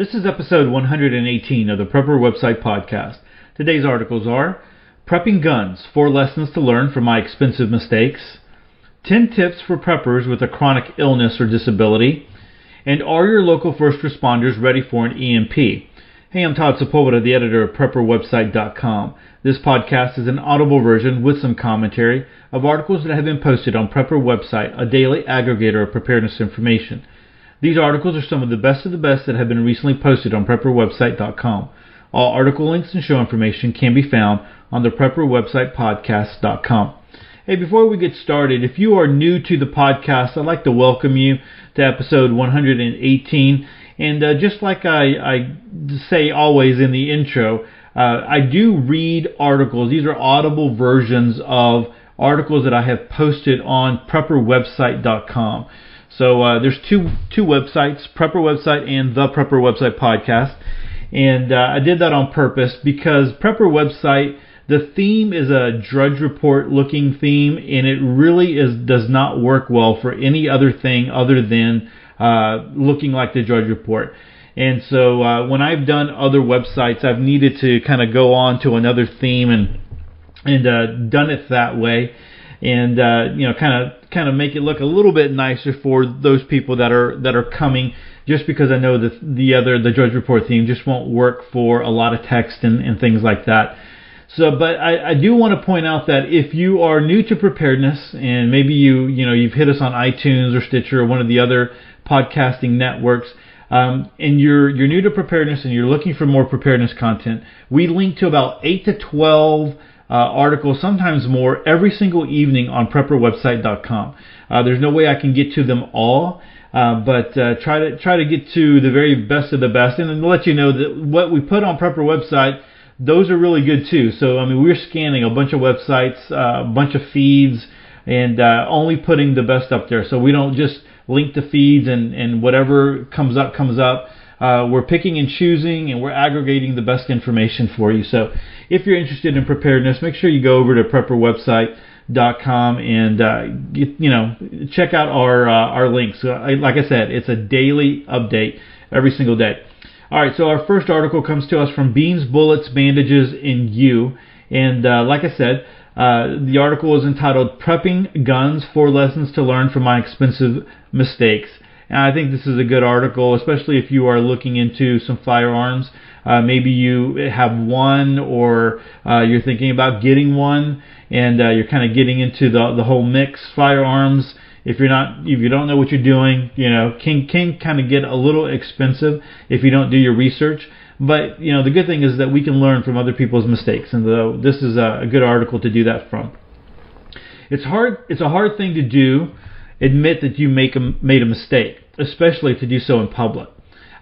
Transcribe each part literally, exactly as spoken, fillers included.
This is episode one hundred eighteen of the Prepper Website Podcast. Today's articles are Prepping Guns, four Lessons to Learn from My Expensive Mistakes, ten Tips for Preppers with a Chronic Illness or Disability, and Are Your Local First Responders Ready for an E M P? Hey, I'm Todd Sepulveda, the editor of Prepper Website dot com. This podcast is an audible version with some commentary of articles that have been posted on Prepper Website, a daily aggregator of preparedness information. These articles are some of the best of the best that have been recently posted on Prepper Website dot com. All article links and show information can be found on the Prepper Website Podcast dot com. Hey, before we get started, if you are new to the podcast, I'd like to welcome you to episode one hundred eighteen. And uh, just like I, I say always in the intro, uh, I do read articles. These are audible versions of articles that I have posted on Prepper Website dot com. So uh, there's two two websites, Prepper Website and the Prepper Website Podcast, and uh, I did that on purpose because Prepper Website, the theme is a Drudge Report looking theme, and it really is does not work well for any other thing other than uh, looking like the Drudge Report. And so uh, when I've done other websites, I've needed to kind of go on to another theme and and uh, done it that way. And uh, you know, kind of, kind of make it look a little bit nicer for those people that are that are coming. Just because I know the the other the Drudge Report theme just won't work for a lot of text and, and things like that. So, but I, I do want to point out that if you are new to preparedness and maybe you you know you've hit us on iTunes or Stitcher or one of the other podcasting networks, um, and you're you're new to preparedness and you're looking for more preparedness content, we link to about eight to twelve. Uh, articles, sometimes more, every single evening on Prepper Website dot com. Uh, there's no way I can get to them all, uh, but uh, try to try to get to the very best of the best, and then let you know that what we put on Prepper Website, those are really good too. So I mean, we're scanning a bunch of websites, uh, a bunch of feeds, and uh, only putting the best up there. So we don't just link the feeds and and whatever comes up comes up. Uh, we're picking and choosing, and we're aggregating the best information for you. So if you're interested in preparedness, make sure you go over to Prepper Website dot com and uh, get, you know check out our uh, our links. Uh, I, like I said, it's a daily update every single day. All right, so our first article comes to us from Beans, Bullets, Bandages, and You. And uh, like I said, uh, the article is entitled Prepping Guns, Four Lessons to Learn from My Expensive Mistakes. And I think this is a good article, especially if you are looking into some firearms. Uh, maybe you have one, or uh, you're thinking about getting one, and uh, you're kind of getting into the the whole mix firearms. If you're not, if you don't know what you're doing, you know, can can kind of get a little expensive if you don't do your research. But you know, the good thing is that we can learn from other people's mistakes, and though this is a, a good article to do that from. It's hard. It's a hard thing to do. Admit that you make a, made a mistake, especially to do so in public.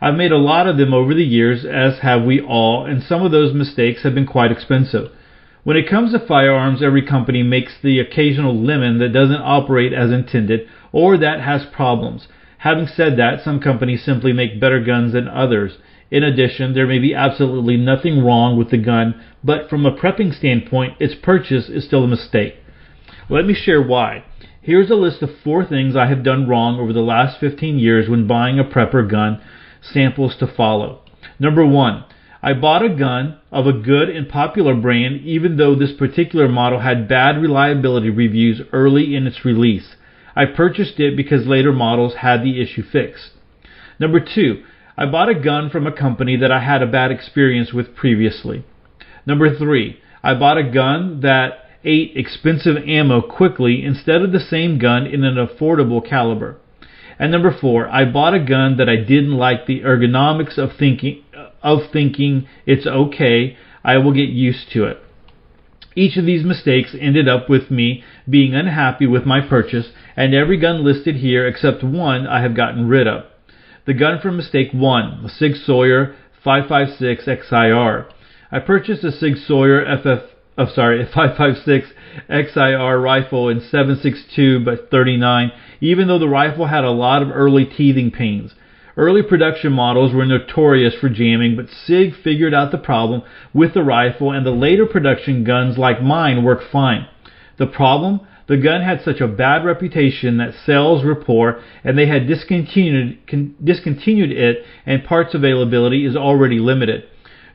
I've made a lot of them over the years, as have we all, and some of those mistakes have been quite expensive. When it comes to firearms, every company makes the occasional lemon that doesn't operate as intended or that has problems. Having said that, some companies simply make better guns than others. In addition, there may be absolutely nothing wrong with the gun, but from a prepping standpoint, its purchase is still a mistake. Let me share why. Here's a list of four things I have done wrong over the last fifteen years when buying a prepper gun, samples to follow. Number one, I bought a gun of a good and popular brand even though this particular model had bad reliability reviews early in its release. I purchased it because later models had the issue fixed. Number two, I bought a gun from a company that I had a bad experience with previously. Number three, I bought a gun that eight expensive ammo quickly instead of the same gun in an affordable caliber. And number four, I bought a gun that I didn't like the ergonomics of thinking, of thinking it's okay, I will get used to it. Each of these mistakes ended up with me being unhappy with my purchase, and every gun listed here except one I have gotten rid of. The gun from mistake one, a Sig Sauer five five six X I R. I purchased a Sig Sauer F F I'm sorry, a five five six X I R rifle and seven sixty-two by thirty-nine, even though the rifle had a lot of early teething pains. Early production models were notorious for jamming, but Sig figured out the problem with the rifle, and the later production guns like mine work fine. The problem? The gun had such a bad reputation that sales were poor, and they had discontinued con- discontinued it, and parts availability is already limited.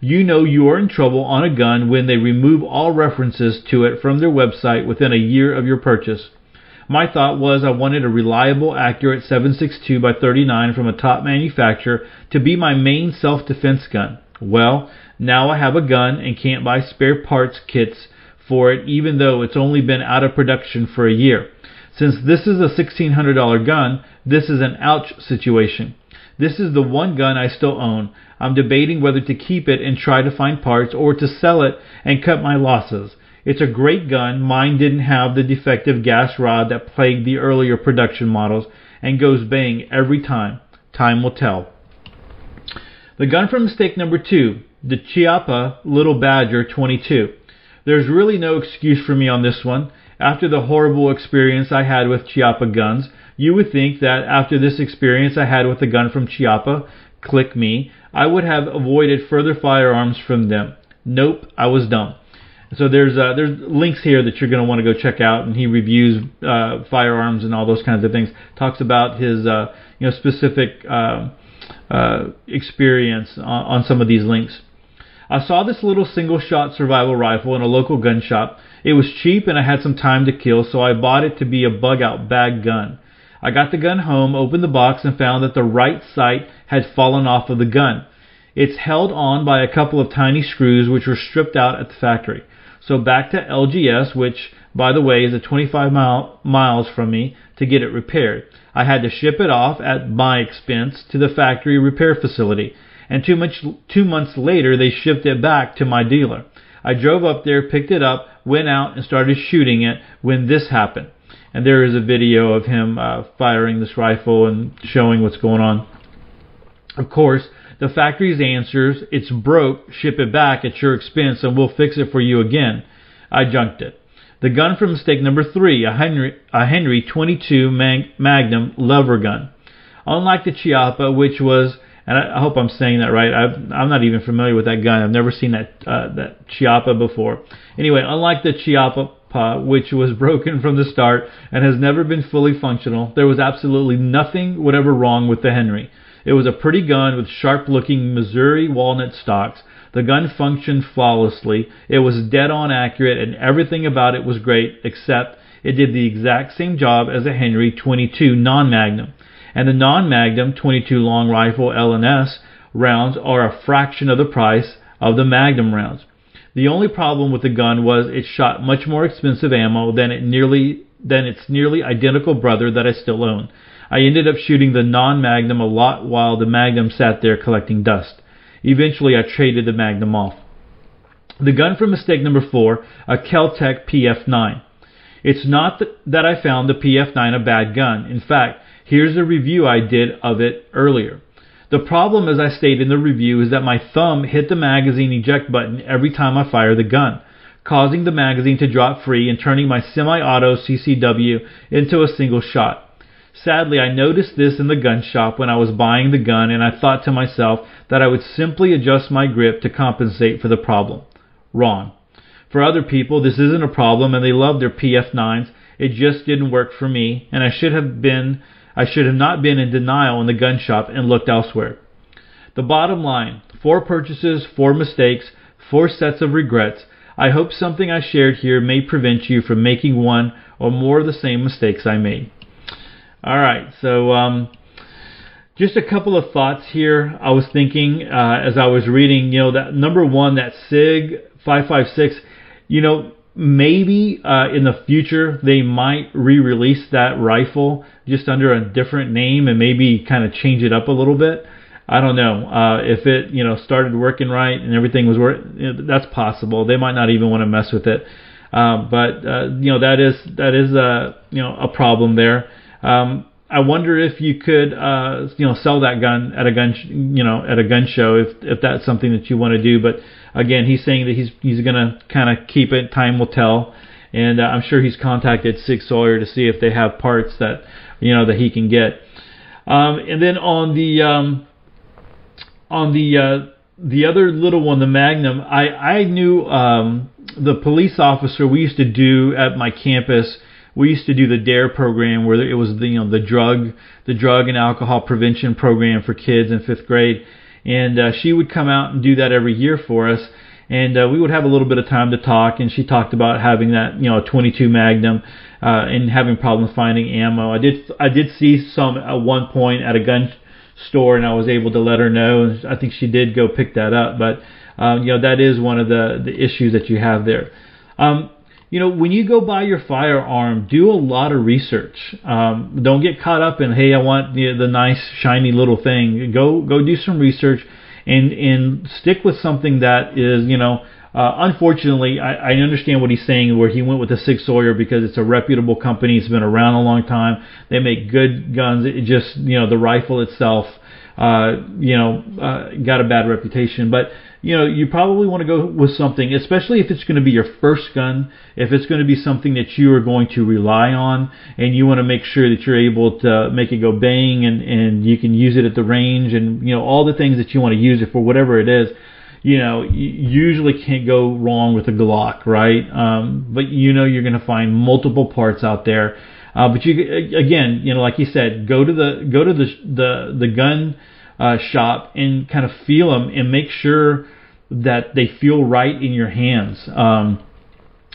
You know you are in trouble on a gun when they remove all references to it from their website within a year of your purchase. My thought was I wanted a reliable, accurate seven sixty-two by thirty-nine from a top manufacturer to be my main self-defense gun. Well, now I have a gun and can't buy spare parts kits for it, even though it's only been out of production for a year. Since this is a sixteen hundred dollars gun, this is an ouch situation. This is the one gun I still own. I'm debating whether to keep it and try to find parts or to sell it and cut my losses. It's a great gun. Mine didn't have the defective gas rod that plagued the earlier production models and goes bang every time. Time will tell. The gun from mistake number two, the Chiappa Little Badger twenty-two. There's really no excuse for me on this one. After the horrible experience I had with Chiappa guns, you would think that after this experience I had with the gun from Chiappa, click me, I would have avoided further firearms from them. Nope, I was dumb. So there's uh, there's links here that you're going to want to go check out, and he reviews uh, firearms and all those kinds of things. Talks about his uh, you know specific uh, uh, experience on, on some of these links. I saw this little single-shot survival rifle in a local gun shop. It was cheap, and I had some time to kill, so I bought it to be a bug-out bag gun. I got the gun home, opened the box, and found that the right sight had fallen off of the gun. It's held on by a couple of tiny screws, which were stripped out at the factory. So back to L G S, which, by the way, is at twenty-five miles from me, to get it repaired. I had to ship it off at my expense to the factory repair facility, and two, much, two months later, they shipped it back to my dealer. I drove up there, picked it up, went out, and started shooting it when this happened. And there is a video of him uh, firing this rifle and showing what's going on. Of course, the factory's answers, it's broke, ship it back at your expense, and we'll fix it for you again. I junked it. The gun from mistake number three, a Henry, a Henry twenty-two Magnum lever gun. Unlike the Chiappa, which was, and I hope I'm saying that right, I've, I'm not even familiar with that gun. I've never seen that uh, that Chiappa before. Anyway, unlike the Chiappa, which was broken from the start and has never been fully functional, there was absolutely nothing whatever wrong with the Henry. It was a pretty gun with sharp-looking Missouri walnut stocks. The gun functioned flawlessly. It was dead-on accurate, and everything about it was great, except it did the exact same job as a Henry twenty-two non-Magnum. And the non-Magnum twenty-two long rifle L and S rounds are a fraction of the price of the Magnum rounds. The only problem with the gun was it shot much more expensive ammo than it nearly than its nearly identical brother that I still own. I ended up shooting the non-Magnum a lot while the Magnum sat there collecting dust. Eventually, I traded the Magnum off. The gun from mistake number four, a Kel-Tec P F nine. It's not that I found the P F nine a bad gun. In fact, here's a review I did of it earlier. The problem, as I stated in the review, is that my thumb hit the magazine eject button every time I fire the gun, causing the magazine to drop free and turning my semi-auto C C W into a single shot. Sadly, I noticed this in the gun shop when I was buying the gun, and I thought to myself that I would simply adjust my grip to compensate for the problem. Wrong. For other people, this isn't a problem, and they love their P F nines. It just didn't work for me, and I should have been, I should have not been in denial in the gun shop and looked elsewhere. The bottom line, four purchases, four mistakes, four sets of regrets. I hope something I shared here may prevent you from making one or more of the same mistakes I made. All right, so um, just a couple of thoughts here. I was thinking uh, as I was reading, you know, that number one, that Sig five five six, you know, maybe uh, in the future they might re-release that rifle just under a different name and maybe kind of change it up a little bit. I don't know uh, if it, you know, started working right and everything was working. That's possible. They might not even want to mess with it, uh, but uh, you know, that is that is a you know a problem there. Um, I wonder if you could, uh, you know, sell that gun at a gun, sh- you know, at a gun show if if that's something that you want to do. But again, he's saying that he's he's gonna kind of keep it. Time will tell, and uh, I'm sure he's contacted Sig Sauer to see if they have parts that you know that he can get. Um, and then on the um, on the uh, the other little one, the Magnum, I I knew um, the police officer we used to do at my campus. we used to do the DARE program, where it was the, you know, the drug, the drug and alcohol prevention program for kids in fifth grade. And uh, she would come out and do that every year for us. And uh, we would have a little bit of time to talk. And she talked about having that, you know, twenty-two Magnum uh, and having problems finding ammo. I did, I did see some at one point at a gun store, and I was able to let her know. I think she did go pick that up. But, um, you know, that is one of the, the issues that you have there. Um, you know, when you go buy your firearm, do a lot of research. Um, don't get caught up in, hey, I want the, the nice, shiny little thing. Go go do some research and, and stick with something that is, you know, uh, unfortunately, I, I understand what he's saying, where he went with the Sig Sauer because it's a reputable company. It's been around a long time. They make good guns. It just, you know, the rifle itself, uh, you know, uh, got a bad reputation. But you know, you probably want to go with something, especially if it's going to be your first gun, if it's going to be something that you are going to rely on, and you want to make sure that you're able to make it go bang, and, and you can use it at the range, and, you know, all the things that you want to use it for, whatever it is. You know, you usually can't go wrong with a Glock, right? Um, but, you know, you're going to find multiple parts out there. Uh, but, you again, you know, like you said, go to the, go to the, the, the gun Uh, shop and kind of feel them and make sure that they feel right in your hands. Um,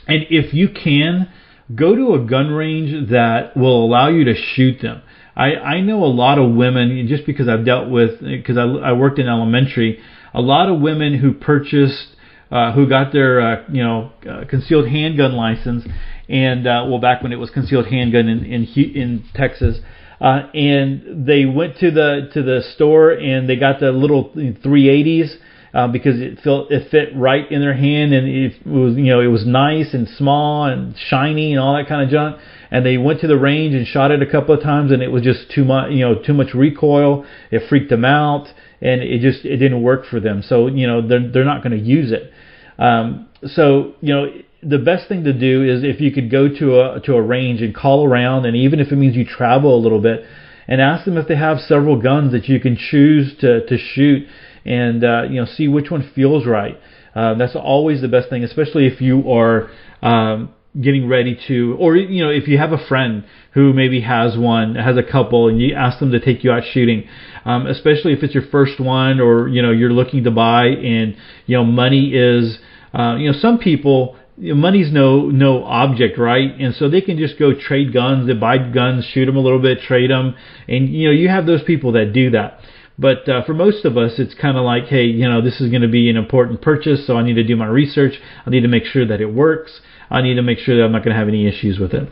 and if you can, go to a gun range that will allow you to shoot them. I, I know a lot of women, just because I've dealt with, because I, I worked in elementary, a lot of women who purchased, uh, who got their uh, you know uh, concealed handgun license, and uh, well, back when it was concealed handgun in in, in Texas. Uh, and they went to the to the store and they got the little three eighties uh, because it felt it fit right in their hand, and it was, you know, it was nice and small and shiny and all that kind of junk. And they went to the range and shot it a couple of times, and it was just too much, you know, too much recoil. It freaked them out, and it just it didn't work for them. So, you know, they're they're not going to use it. Um, so, you know. The best thing to do is if you could go to a to a range and call around, and even if it means you travel a little bit, and ask them if they have several guns that you can choose to to shoot, and uh, you know, see which one feels right. Uh, that's always the best thing, especially if you are um, getting ready to, or you know, if you have a friend who maybe has one, has a couple, and you ask them to take you out shooting. Um, especially if it's your first one, or you know, you're looking to buy, and you know, money is, uh, you know, some people. Money's no no object, right? And so they can just go trade guns. They buy guns, shoot them a little bit, trade them, and you know, you have those people that do that. But uh, for most of us, it's kind of like, hey, you know, this is going to be an important purchase, so I need to do my research. I need to make sure that it works. I need to make sure that I'm not going to have any issues with it.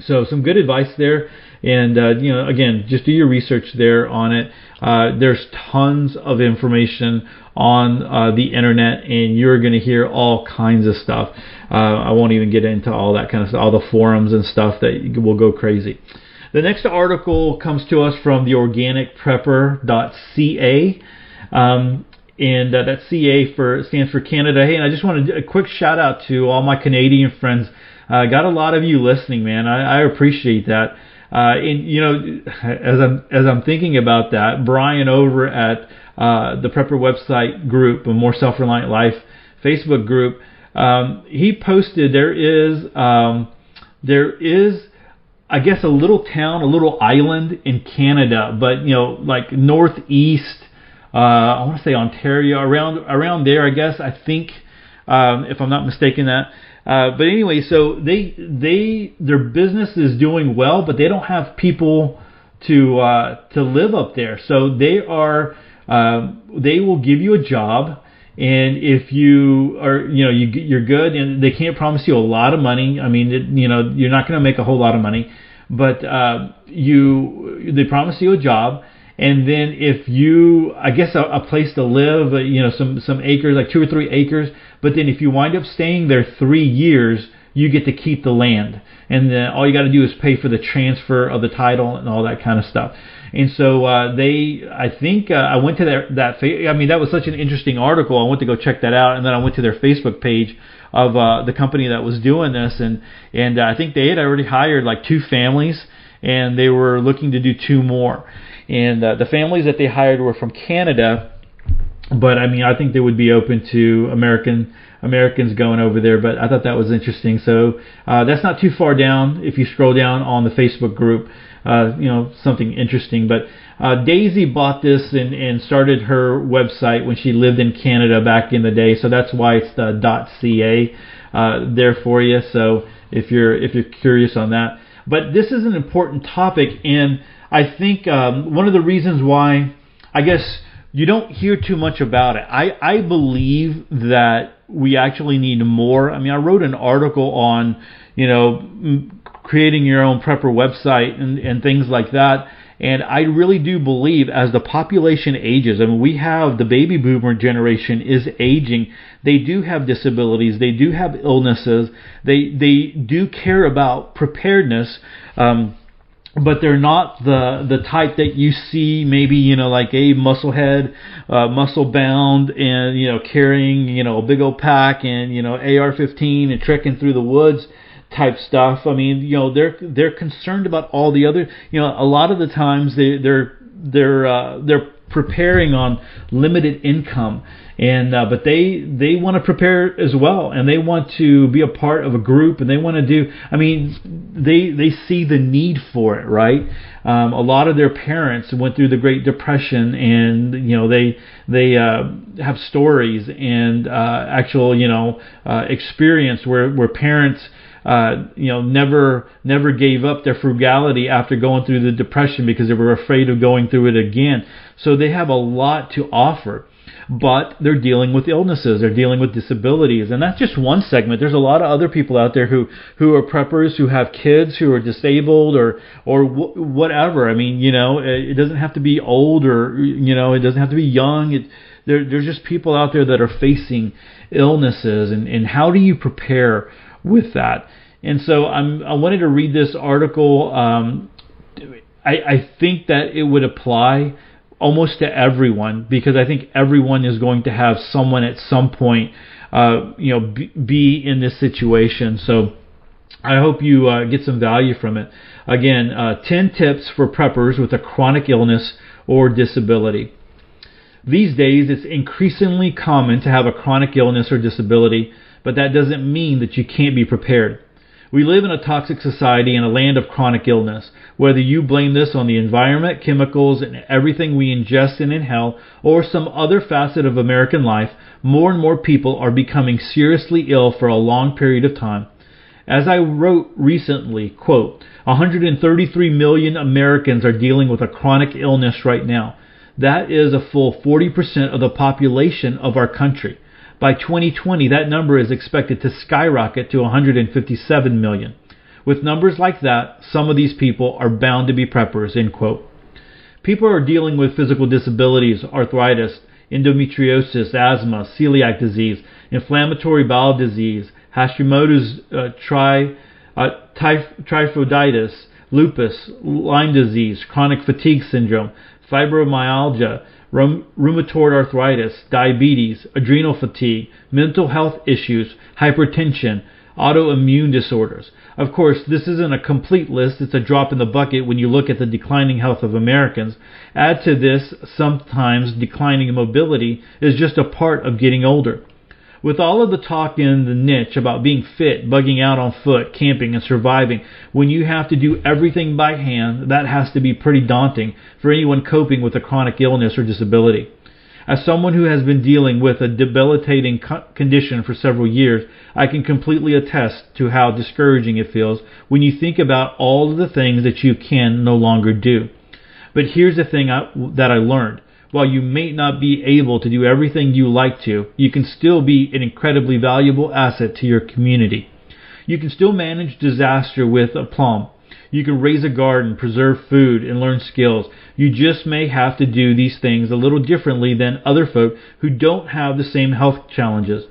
So some good advice there, and uh, you know, again, just do your research there on it. Uh, there's tons of information on uh, the internet, and you're going to hear all kinds of stuff. Uh, I won't even get into all that kind of stuff, all the forums and stuff that will go crazy. The next article comes to us from the organic prepper dot c a. Um, And uh, that C A for stands for Canada. Hey, and I just want to do a quick shout out to all my Canadian friends. Uh, got a lot of you listening, man. I, I appreciate that. Uh, and you know, as I'm as I'm thinking about that, Brian over at uh, the Prepper Website group, a More Self-Reliant Life Facebook group, um, he posted there is um, there is. I guess a little town, a little island in Canada, but you know, like northeast. Uh, I want to say Ontario, around around there, I guess. I think, um, if I'm not mistaken, that. Uh, but anyway, so they they their business is doing well, but they don't have people to uh, to live up there. So they are um, they will give you a job, and if you are you know you you're good, and they can't promise you a lot of money. I mean, it, you know, you're not going to make a whole lot of money, but uh, you they promise you a job. And then if you, I guess, a, a place to live, you know, some, some acres, like two or three acres. But then if you wind up staying there three years, you get to keep the land. And then all you got to do is pay for the transfer of the title and all that kind of stuff. And so uh, they, I think, uh, I went to their, that, fa- I mean, that was such an interesting article. I went to go check that out. And then I went to their Facebook page of uh, the company that was doing this. And, and I think they had already hired like two families. And they were looking to do two more. And uh, the families that they hired were from Canada, But I mean, I think they would be open to American Americans going over there. But I thought that was interesting. So uh, that's not too far down. If you scroll down on the Facebook group, uh, you know, something interesting. But uh, Daisy bought this and, and started her website when she lived in Canada back in the day. So that's why it's the .ca uh, there for you. So if you're if you're curious on that. But this is an important topic, and I think um, one of the reasons why, I guess, you don't hear too much about it. I, I believe that we actually need more. I mean, I wrote an article on, you know, creating your own prepper website and, and things like that. And I really do believe as the population ages, I mean, we have the baby boomer generation is aging. They do have disabilities. They do have illnesses. They, they do care about preparedness. Um, But they're not the the type that you see maybe, you know, like a musclehead, uh, muscle bound and, you know, carrying, you know, a big old pack and, you know, A R fifteen and trekking through the woods type stuff. I mean, you know, they're they're concerned about all the other, you know, a lot of the times they, they're they're uh, they're preparing on limited income. And uh, but they they want to prepare as well, and they want to be a part of a group, and they want to do. I mean, they they see the need for it, right? Um, a lot of their parents went through the Great Depression, and you know they they uh, have stories and uh, actual you know uh, experience where where parents. Uh, you know, never never gave up their frugality after going through the Depression because they were afraid of going through it again. So they have a lot to offer, but they're dealing with illnesses, they're dealing with disabilities, and that's just one segment. There's a lot of other people out there who, who are preppers, who have kids, who are disabled or or wh- whatever. I mean, you know, it, it doesn't have to be old or, you know, it doesn't have to be young. It, there, there's just people out there that are facing illnesses, and, and how do you prepare with that? And so I'm, I wanted to read this article. Um, I, I think that it would apply almost to everyone, because I think everyone is going to have someone at some point, uh, you know, be, be in this situation. So I hope you uh, get some value from it. Again, uh, ten tips for preppers with a chronic illness or disability. These days, it's increasingly common to have a chronic illness or disability, but that doesn't mean that you can't be prepared. We live in a toxic society and a land of chronic illness. Whether you blame this on the environment, chemicals, and everything we ingest and inhale, or some other facet of American life, more and more people are becoming seriously ill for a long period of time. As I wrote recently, quote, one hundred thirty-three million Americans are dealing with a chronic illness right now. That is a full forty percent of the population of our country. By twenty twenty, that number is expected to skyrocket to one hundred fifty-seven million. With numbers like that, some of these people are bound to be preppers, end quote. People are dealing with physical disabilities, arthritis, endometriosis, asthma, celiac disease, inflammatory bowel disease, Hashimoto's uh, tri, uh, typh- typhoiditis, lupus, Lyme disease, chronic fatigue syndrome, fibromyalgia, rheumatoid arthritis, diabetes, adrenal fatigue, mental health issues, hypertension, autoimmune disorders. Of course, this isn't a complete list. It's a drop in the bucket when you look at the declining health of Americans. Add to this, sometimes declining mobility is just a part of getting older. With all of the talk in the niche about being fit, bugging out on foot, camping, and surviving, when you have to do everything by hand, that has to be pretty daunting for anyone coping with a chronic illness or disability. As someone who has been dealing with a debilitating co- condition for several years, I can completely attest to how discouraging it feels when you think about all of the things that you can no longer do. But here's the thing I, that I learned. While you may not be able to do everything you like to, you can still be an incredibly valuable asset to your community. You can still manage disaster with aplomb. You can raise a garden, preserve food, and learn skills. You just may have to do these things a little differently than other folk who don't have the same health challenges.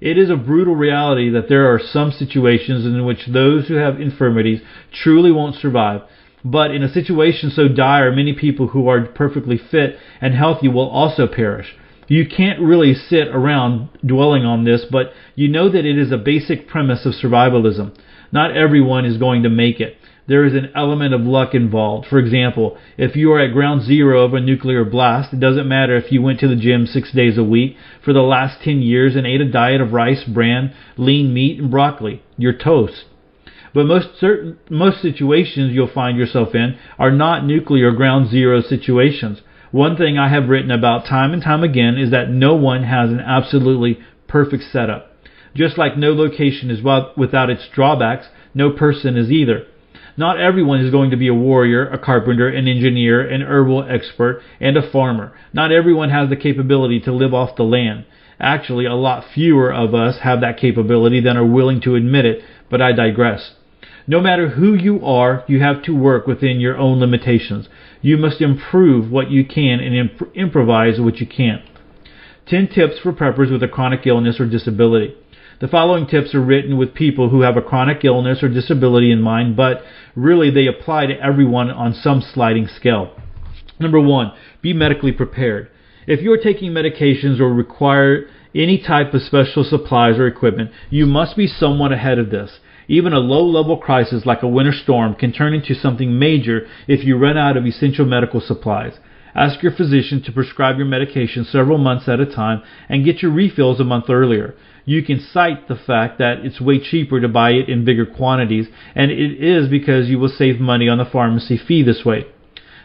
It is a brutal reality that there are some situations in which those who have infirmities truly won't survive. But in a situation so dire, many people who are perfectly fit and healthy will also perish. You can't really sit around dwelling on this, but you know that it is a basic premise of survivalism. Not everyone is going to make it. there is an element of luck involved. For example, if you are at ground zero of a nuclear blast, it doesn't matter if you went to the gym six days a week for the last ten years and ate a diet of rice, bran, lean meat, and broccoli. You're toast. But most certain, most situations you'll find yourself in are not nuclear ground zero situations. One thing I have written about time and time again is that no one has an absolutely perfect setup. Just like no location is without its drawbacks, no person is either. Not everyone is going to be a warrior, a carpenter, an engineer, an herbal expert, and a farmer. Not everyone has the capability to live off the land. Actually, a lot fewer of us have that capability than are willing to admit it, but I digress. No matter who you are, you have to work within your own limitations. You must improve what you can and imp- improvise what you can't. ten tips for preppers with a chronic illness or disability. The following tips are written with people who have a chronic illness or disability in mind, but really they apply to everyone on some sliding scale. Number one, be medically prepared. If you are taking medications or require any type of special supplies or equipment, you must be somewhat ahead of this. Even a low-level crisis like a winter storm can turn into something major if you run out of essential medical supplies. Ask your physician to prescribe your medication several months at a time and get your refills a month earlier. You can cite the fact that it's way cheaper to buy it in bigger quantities, and it is because you will save money on the pharmacy fee this way.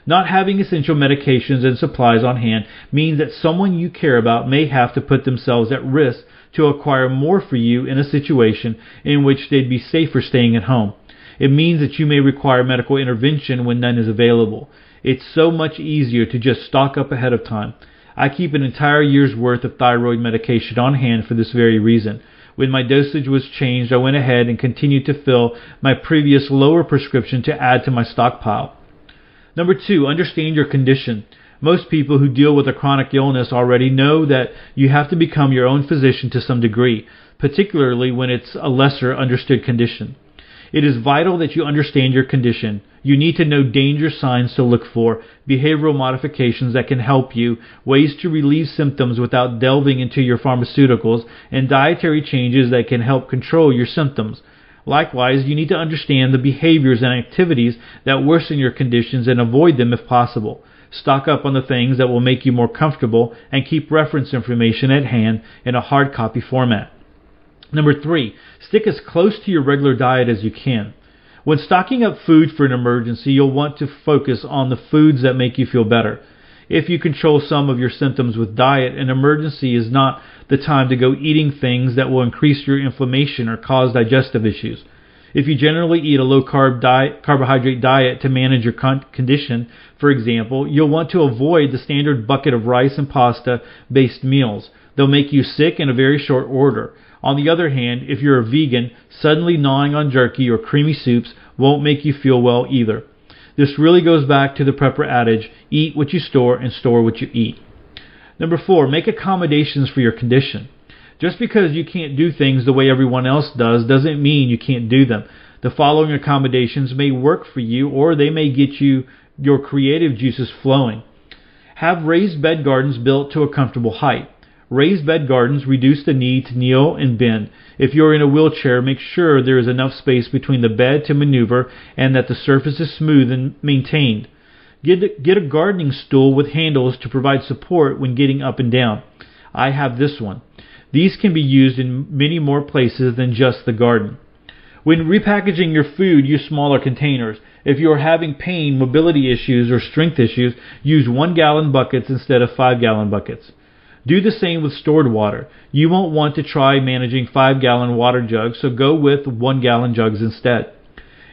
Not having essential medications and supplies on hand means that someone you care about may have to put themselves at risk to acquire more for you in a situation in which they'd be safer staying at home. It means that you may require medical intervention when none is available. It's so much easier to just stock up ahead of time. I keep an entire year's worth of thyroid medication on hand for this very reason. When my dosage was changed, I went ahead and continued to fill my previous lower prescription to add to my stockpile. Number two, understand your condition. Most people who deal with a chronic illness already know that you have to become your own physician to some degree, particularly when it's a lesser understood condition. It is vital that you understand your condition. You need to know danger signs to look for, behavioral modifications that can help you, ways to relieve symptoms without delving into your pharmaceuticals, and dietary changes that can help control your symptoms. Likewise, you need to understand the behaviors and activities that worsen your conditions and avoid them if possible. Stock up on the things that will make you more comfortable and keep reference information at hand in a hard copy format. Number three, stick as close to your regular diet as you can. When stocking up food for an emergency, you'll want to focus on the foods that make you feel better. If you control some of your symptoms with diet, an emergency is not the time to go eating things that will increase your inflammation or cause digestive issues. If you generally eat a low-carb diet, carbohydrate diet to manage your con- condition, for example, you'll want to avoid the standard bucket of rice and pasta-based meals. They'll make you sick in a very short order. On the other hand, if you're a vegan, suddenly gnawing on jerky or creamy soups won't make you feel well either. This really goes back to the prepper adage, eat what you store and store what you eat. Number four, make accommodations for your condition. Just because you can't do things the way everyone else does doesn't mean you can't do them. The following accommodations may work for you, or they may get you your creative juices flowing. Have raised bed gardens built to a comfortable height. Raised bed gardens reduce the need to kneel and bend. If you're in a wheelchair, make sure there is enough space between the bed to maneuver and that the surface is smooth and maintained. Get a, get a gardening stool with handles to provide support when getting up and down. I have this one. These can be used in many more places than just the garden. When repackaging your food, use smaller containers. If you are having pain, mobility issues, or strength issues, use one-gallon buckets instead of five-gallon buckets. Do the same with stored water. You won't want to try managing five-gallon water jugs, so go with one-gallon jugs instead.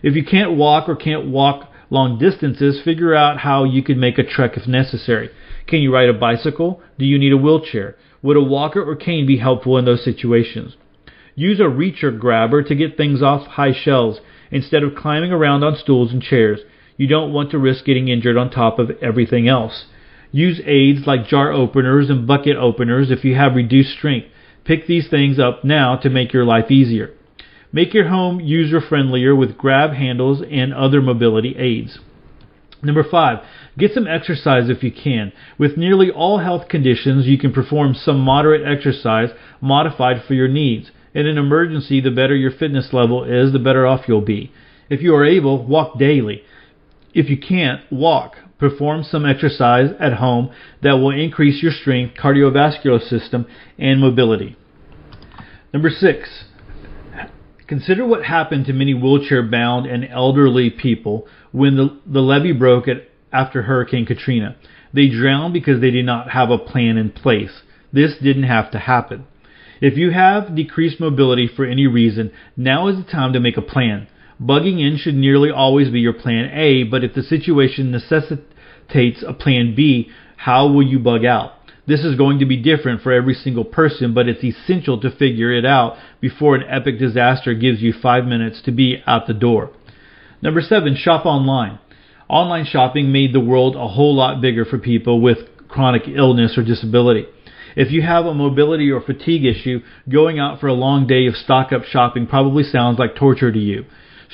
If you can't walk or can't walk long distances, figure out how you could make a trek if necessary. Can you ride a bicycle? Do you need a wheelchair? Would a walker or cane be helpful in those situations? Use a reacher grabber to get things off high shelves instead of climbing around on stools and chairs. You don't want to risk getting injured on top of everything else. Use aids like jar openers and bucket openers if you have reduced strength. Pick these things up now to make your life easier. Make your home user-friendlier with grab handles and other mobility aids. Number five, get some exercise if you can. With nearly all health conditions, you can perform some moderate exercise modified for your needs. In an emergency, the better your fitness level is, the better off you'll be. If you are able, walk daily. If you can't, walk. Perform some exercise at home that will increase your strength, cardiovascular system, and mobility. Number six, consider what happened to many wheelchair-bound and elderly people when the, the levee broke at, after Hurricane Katrina. They drowned because they did not have a plan in place. This didn't have to happen. If you have decreased mobility for any reason, now is the time to make a plan. Bugging in should nearly always be your plan A, but if the situation necessitates a plan B, how will you bug out? This is going to be different for every single person, but it's essential to figure it out before an epic disaster gives you five minutes to be out the door. Number seven, shop online. Online shopping made the world a whole lot bigger for people with chronic illness or disability. If you have a mobility or fatigue issue, going out for a long day of stock-up shopping probably sounds like torture to you.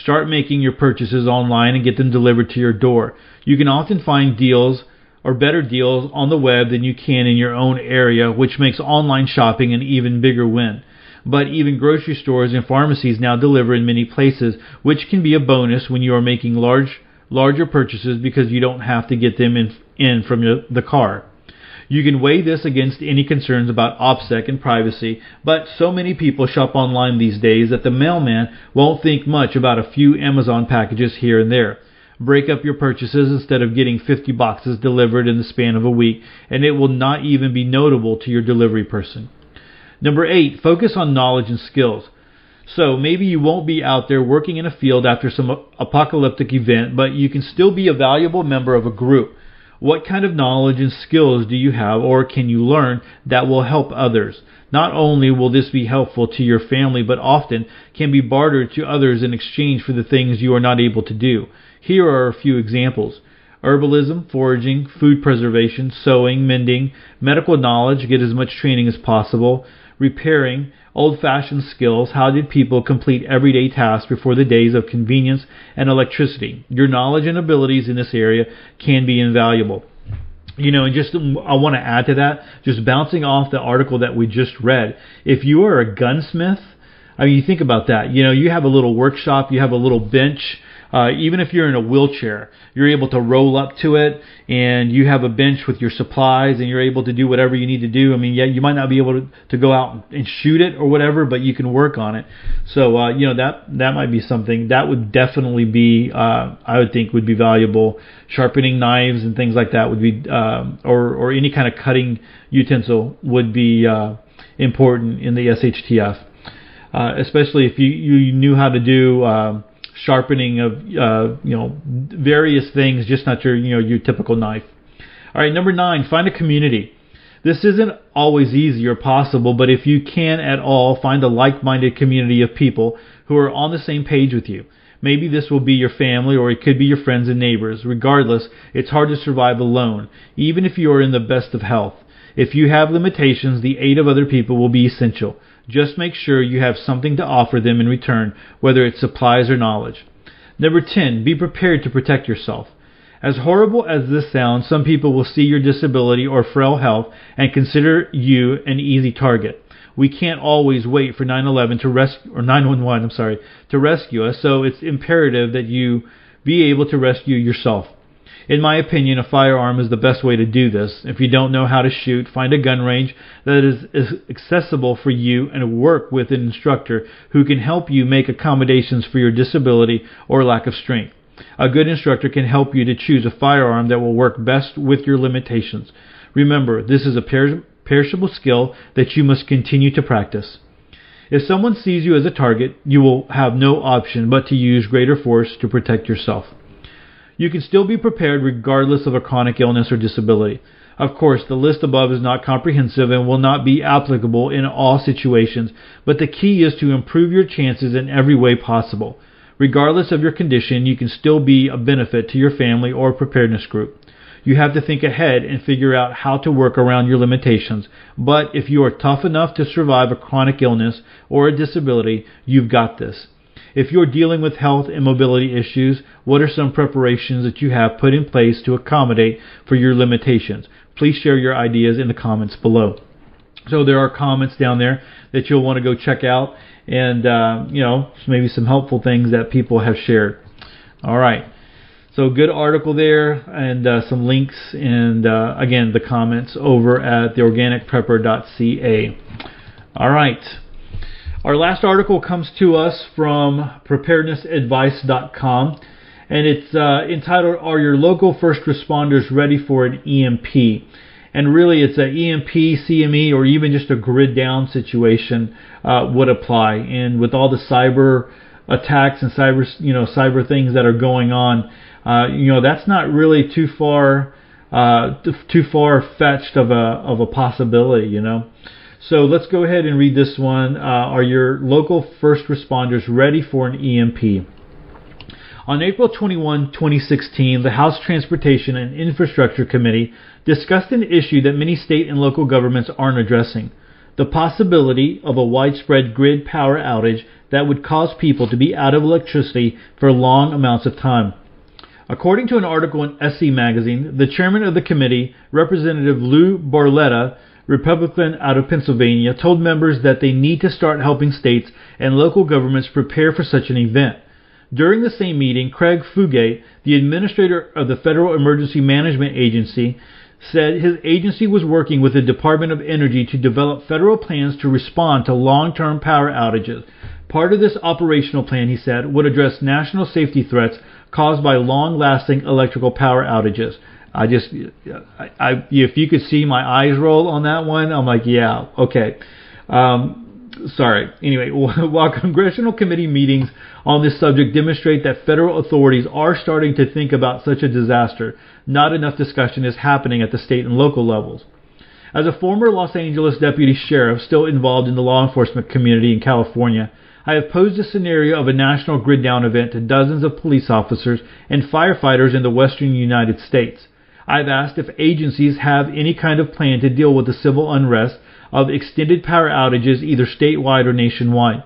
Start making your purchases online and get them delivered to your door. You can often find deals or better deals on the web than you can in your own area, which makes online shopping an even bigger win. But even grocery stores and pharmacies now deliver in many places, which can be a bonus when you are making large, larger purchases because you don't have to get them in, in from your, the car. You can weigh this against any concerns about OPSEC and privacy, but so many people shop online these days that the mailman won't think much about a few Amazon packages here and there. Break up your purchases instead of getting fifty boxes delivered in the span of a week, and it will not even be notable to your delivery person. Number eight, focus on knowledge and skills. So maybe you won't be out there working in a field after some apocalyptic event, but you can still be a valuable member of a group. What kind of knowledge and skills do you have or can you learn that will help others? Not only will this be helpful to your family, but often can be bartered to others in exchange for the things you are not able to do. Here are a few examples. Herbalism, foraging, food preservation, sewing, mending, medical knowledge, get as much training as possible, repairing, old-fashioned skills, how did people complete everyday tasks before the days of convenience and electricity. Your knowledge and abilities in this area can be invaluable. You know, and just I want to add to that, just bouncing off the article that we just read, if you are a gunsmith, I mean, you think about that. You know, you have a little workshop, you have a little bench. Uh, even if you're in a wheelchair, you're able to roll up to it, and you have a bench with your supplies, and you're able to do whatever you need to do. I mean, yeah, you might not be able to, to go out and shoot it or whatever, but you can work on it. So, uh, you know, that that might be something that would definitely be, uh, I would think, would be valuable. Sharpening knives and things like that would be, um, or or any kind of cutting utensil would be uh, important in the S H T F, uh, especially if you, you knew how to do. Uh, sharpening of uh, you know various things, just not your you know your typical knife. All right, number nine, find a community. This isn't always easy or possible, but if you can at all, find a like-minded community of people who are on the same page with you. Maybe this will be your family, or it could be your friends and neighbors. Regardless, it's hard to survive alone, even if you are in the best of health. If you have limitations, the aid of other people will be essential. Just make sure you have something to offer them in return, whether it's supplies or knowledge. Number ten, be prepared to protect yourself. As horrible as this sounds, some people will see your disability or frail health and consider you an easy target. We can't always wait for nine eleven to rescue, or nine one one, I'm sorry, to rescue us, so it's imperative that you be able to rescue yourself. In my opinion, a firearm is the best way to do this. If you don't know how to shoot, find a gun range that is, is accessible for you and work with an instructor who can help you make accommodations for your disability or lack of strength. A good instructor can help you to choose a firearm that will work best with your limitations. Remember, this is a per- perishable skill that you must continue to practice. If someone sees you as a target, you will have no option but to use greater force to protect yourself. You can still be prepared regardless of a chronic illness or disability. Of course, the list above is not comprehensive and will not be applicable in all situations, but the key is to improve your chances in every way possible. Regardless of your condition, you can still be a benefit to your family or preparedness group. You have to think ahead and figure out how to work around your limitations, but if you are tough enough to survive a chronic illness or a disability, you've got this. If you're dealing with health and mobility issues, what are some preparations that you have put in place to accommodate for your limitations? Please share your ideas in the comments below. So there are comments down there that you'll want to go check out and, uh, you know, maybe some helpful things that people have shared. All right. So good article there, and uh, some links, and uh, again, the comments over at the organic prepper dot c a. All right. Our last article comes to us from preparedness advice dot com, and it's uh, entitled, Are Your Local First Responders Ready for an E M P? And really, it's an E M P, C M E, or even just a grid down situation uh, would apply. And with all the cyber attacks and cyber, you know, cyber things that are going on, uh, you know, that's not really too far, uh, too far fetched of a of a possibility, you know. So let's go ahead and read this one. Uh, are your local first responders ready for an E M P? On April twenty-first, twenty sixteen, the House Transportation and Infrastructure Committee discussed an issue that many state and local governments aren't addressing, the possibility of a widespread grid power outage that would cause people to be out of electricity for long amounts of time. According to an article in S C Magazine, the chairman of the committee, Representative Lou Barletta, Republican out of Pennsylvania, told members that they need to start helping states and local governments prepare for such an event. During the same meeting, Craig Fugate, the administrator of the Federal Emergency Management Agency, said his agency was working with the Department of Energy to develop federal plans to respond to long-term power outages. Part of this operational plan, he said, would address national safety threats caused by long-lasting electrical power outages. I just, I, I, if you could see my eyes roll on that one, I'm like, yeah, okay. Um, Sorry. Anyway, while congressional committee meetings on this subject demonstrate that federal authorities are starting to think about such a disaster, not enough discussion is happening at the state and local levels. As a former Los Angeles deputy sheriff still involved in the law enforcement community in California, I have posed a scenario of a national grid down event to dozens of police officers and firefighters in the western United States. I've asked if agencies have any kind of plan to deal with the civil unrest of extended power outages either statewide or nationwide.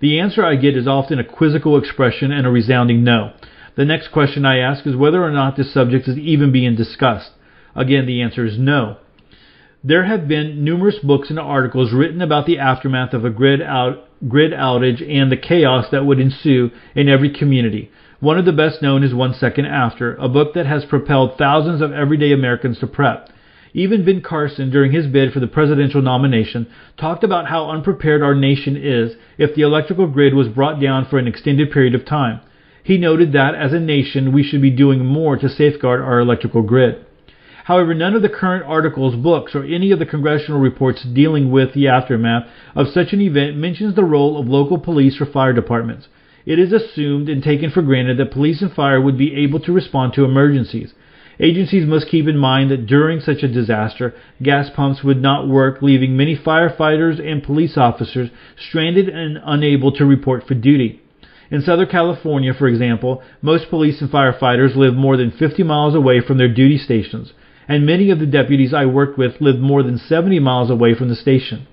The answer I get is often a quizzical expression and a resounding no. The next question I ask is whether or not this subject is even being discussed. Again, the answer is no. There have been numerous books and articles written about the aftermath of a grid out, grid outage and the chaos that would ensue in every community. One of the best known is One Second After, a book that has propelled thousands of everyday Americans to prep. Even Ben Carson, during his bid for the presidential nomination, talked about how unprepared our nation is if the electrical grid was brought down for an extended period of time. He noted that, as a nation, we should be doing more to safeguard our electrical grid. However, none of the current articles, books, or any of the congressional reports dealing with the aftermath of such an event mentions the role of local police or fire departments. It is assumed and taken for granted that police and fire would be able to respond to emergencies. Agencies must keep in mind that during such a disaster, gas pumps would not work, leaving many firefighters and police officers stranded and unable to report for duty. In Southern California, for example, most police and firefighters live more than fifty miles away from their duty stations, and many of the deputies I worked with lived more than seventy miles away from the station.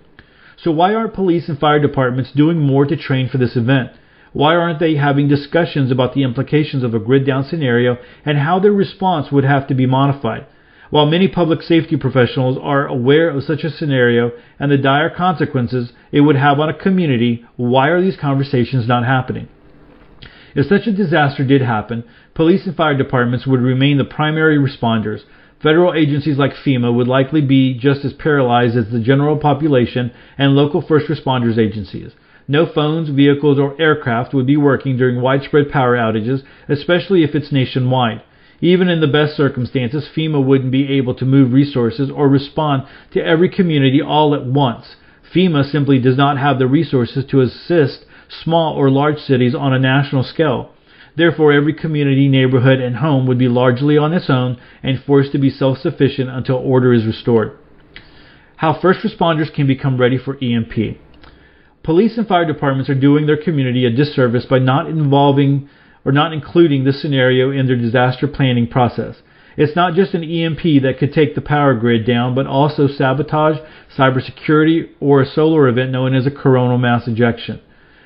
So why aren't police and fire departments doing more to train for this event? Why aren't they having discussions about the implications of a grid-down scenario and how their response would have to be modified? While many public safety professionals are aware of such a scenario and the dire consequences it would have on a community, why are these conversations not happening? If such a disaster did happen, police and fire departments would remain the primary responders. Federal agencies like FEMA would likely be just as paralyzed as the general population and local first responders agencies. No phones, vehicles, or aircraft would be working during widespread power outages, especially if it's nationwide. Even in the best circumstances, FEMA wouldn't be able to move resources or respond to every community all at once. FEMA simply does not have the resources to assist small or large cities on a national scale. Therefore, every community, neighborhood, and home would be largely on its own and forced to be self-sufficient until order is restored. How first responders can become ready for E M P. Police and fire departments are doing their community a disservice by not involving or not including this scenario in their disaster planning process. It's not just an E M P that could take the power grid down, but also sabotage, cybersecurity, or a solar event known as a coronal mass ejection.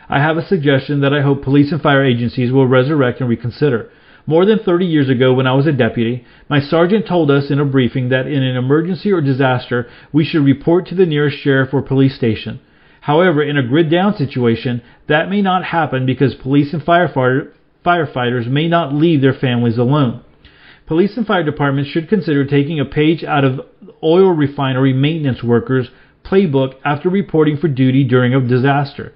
I have a suggestion that I hope police and fire agencies will resurrect and reconsider. More than thirty years ago, when I was a deputy, my sergeant told us in a briefing that in an emergency or disaster, we should report to the nearest sheriff or police station. However, in a grid down situation, that may not happen because police and firefighter, firefighters may not leave their families alone. Police and fire departments should consider taking a page out of oil refinery maintenance workers' playbook after reporting for duty during a disaster.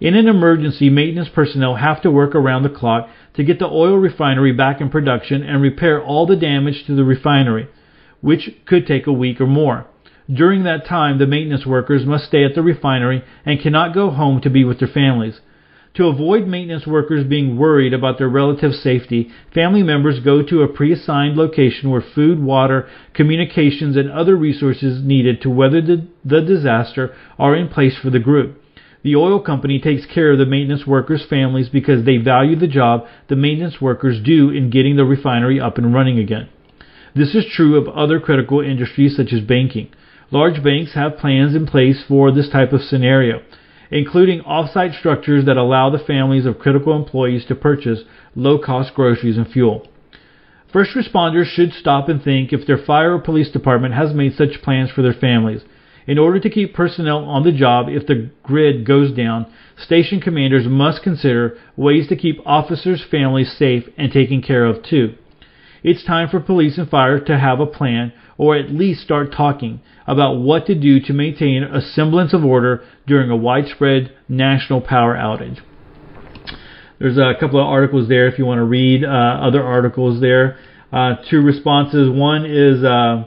In an emergency, maintenance personnel have to work around the clock to get the oil refinery back in production and repair all the damage to the refinery, which could take a week or more. During that time, the maintenance workers must stay at the refinery and cannot go home to be with their families. To avoid maintenance workers being worried about their relatives' safety, family members go to a pre-assigned location where food, water, communications, and other resources needed to weather the, the disaster are in place for the group. The oil company takes care of the maintenance workers' families because they value the job the maintenance workers do in getting the refinery up and running again. This is true of other critical industries such as banking. Large banks have plans in place for this type of scenario, including off-site structures that allow the families of critical employees to purchase low-cost groceries and fuel. First responders should stop and think if their fire or police department has made such plans for their families. In order to keep personnel on the job if the grid goes down, station commanders must consider ways to keep officers' families safe and taken care of too. It's time for police and fire to have a plan, or at least start talking about what to do to maintain a semblance of order during a widespread national power outage. There's a couple of articles there if you want to read uh, other articles there. Uh, two responses. One is, uh,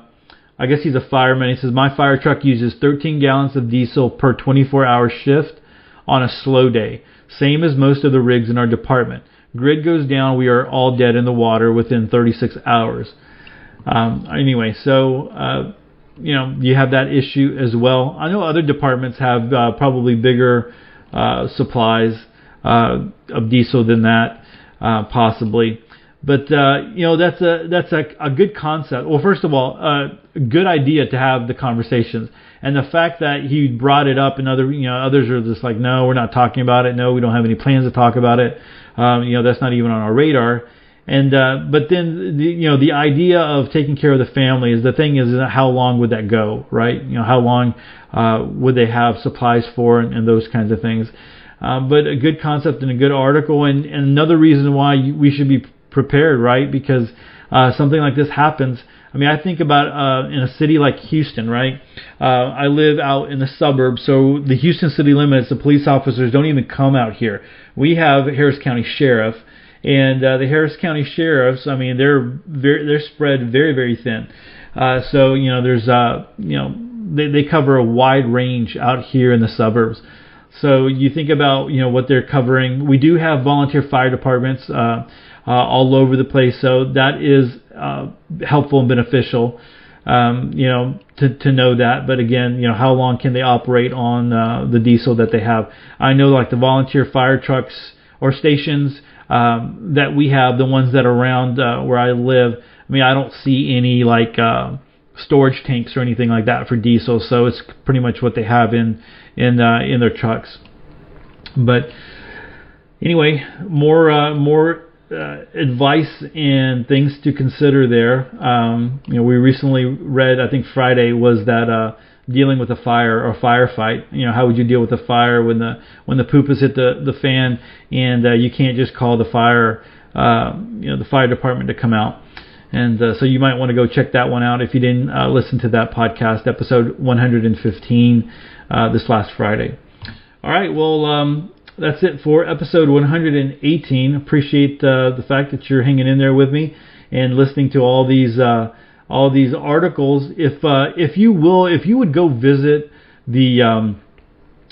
I guess he's a fireman. He says, my fire truck uses thirteen gallons of diesel per twenty-four hour shift on a slow day, same as most of the rigs in our department. Grid goes down, we are all dead in the water within thirty-six hours. Um, anyway, so, uh, you know, you have that issue as well. I know other departments have uh, probably bigger uh, supplies uh, of diesel than that, uh, possibly. But, uh, you know, that's a that's a, a good concept. Well, first of all, a uh, good idea to have the conversations. And the fact that he brought it up and other, you know, others are just like, no, we're not talking about it. No, we don't have any plans to talk about it. Um, you know, that's not even on our radar. And uh, but then, the, you know, the idea of taking care of the family is the thing is, how long would that go, right? You know, how long uh, would they have supplies for and, and those kinds of things. Uh, but a good concept and a good article, and, and another reason why you, we should be prepared, right? Because uh, something like this happens. I mean, I think about uh, in a city like Houston, right? Uh, I live out in the suburbs, so the Houston city limits, the police officers don't even come out here. We have Harris County Sheriff, and uh, the Harris County Sheriffs, I mean, they're very, they're spread very, very thin. Uh, so, you know, there's, uh, you know, they, they cover a wide range out here in the suburbs. So you think about, you know, what they're covering. We do have volunteer fire departments uh, uh, all over the place, so that is uh, helpful and beneficial, um, you know, to, to know that. But again, you know, how long can they operate on uh, the diesel that they have? I know, like the volunteer fire trucks or stations um, that we have, the ones that are around uh, where I live. I mean, I don't see any like uh, storage tanks or anything like that for diesel, so it's pretty much what they have in. in uh, in their trucks. But anyway, more uh, more uh, advice and things to consider there. Um, you know, we recently read, I think Friday was that uh, dealing with a fire or firefight. You know, how would you deal with a fire when the when the poop has hit the, the fan and uh, you can't just call the fire uh, you know the fire department to come out. And uh, so you might want to go check that one out if you didn't uh, listen to that podcast, episode one hundred fifteen, uh, this last Friday. All right, well, um, that's it for episode one hundred eighteen. Appreciate uh, the fact that you're hanging in there with me and listening to all these uh, all these articles. If uh, if you will, if you would go visit the um,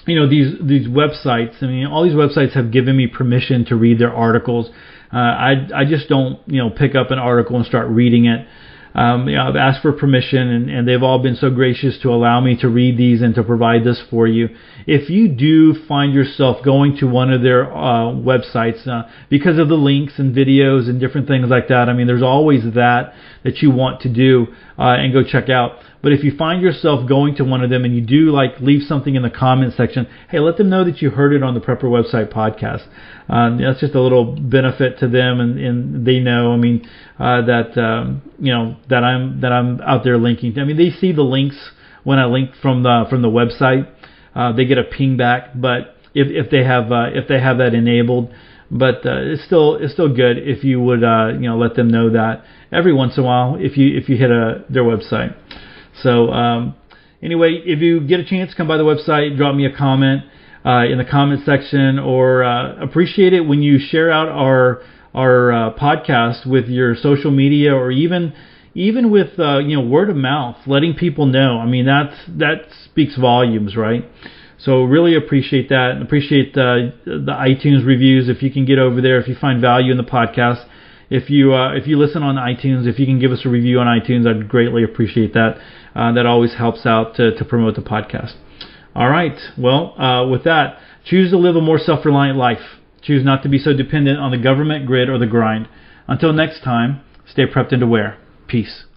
you know these these websites. I mean, all these websites have given me permission to read their articles. Uh, I I just don't you know pick up an article and start reading it. Um, you know, I've asked for permission, and, and they've all been so gracious to allow me to read these and to provide this for you. If you do find yourself going to one of their uh, websites uh, because of the links and videos and different things like that, I mean, there's always that that you want to do uh, and go check out. But if you find yourself going to one of them and you do like leave something in the comment section, hey, let them know that you heard it on the Prepper Website podcast. Um, that's just a little benefit to them, and, and they know. I mean uh, that um, you know that I'm that I'm out there linking. I mean, they see the links when I link from the from the website. Uh, they get a ping back, but if if they have uh, if they have that enabled, But uh, it's still it's still good if you would uh, you know let them know that every once in a while if you if you hit a, their website. So um, anyway, if you get a chance, come by the website, drop me a comment uh, in the comment section, or uh, appreciate it when you share out our our uh, podcast with your social media, or even even with uh, you know word of mouth, letting people know. I mean that's that speaks volumes, right? So really appreciate that, and appreciate the, the iTunes reviews if you can get over there. If you find value in the podcast, if you uh, if you listen on iTunes, if you can give us a review on iTunes, I'd greatly appreciate that. Uh, that always helps out to, to promote the podcast. All right. Well, uh, with that, choose to live a more self-reliant life. Choose not to be so dependent on the government, grid, or the grind. Until next time, stay prepped and aware. Peace.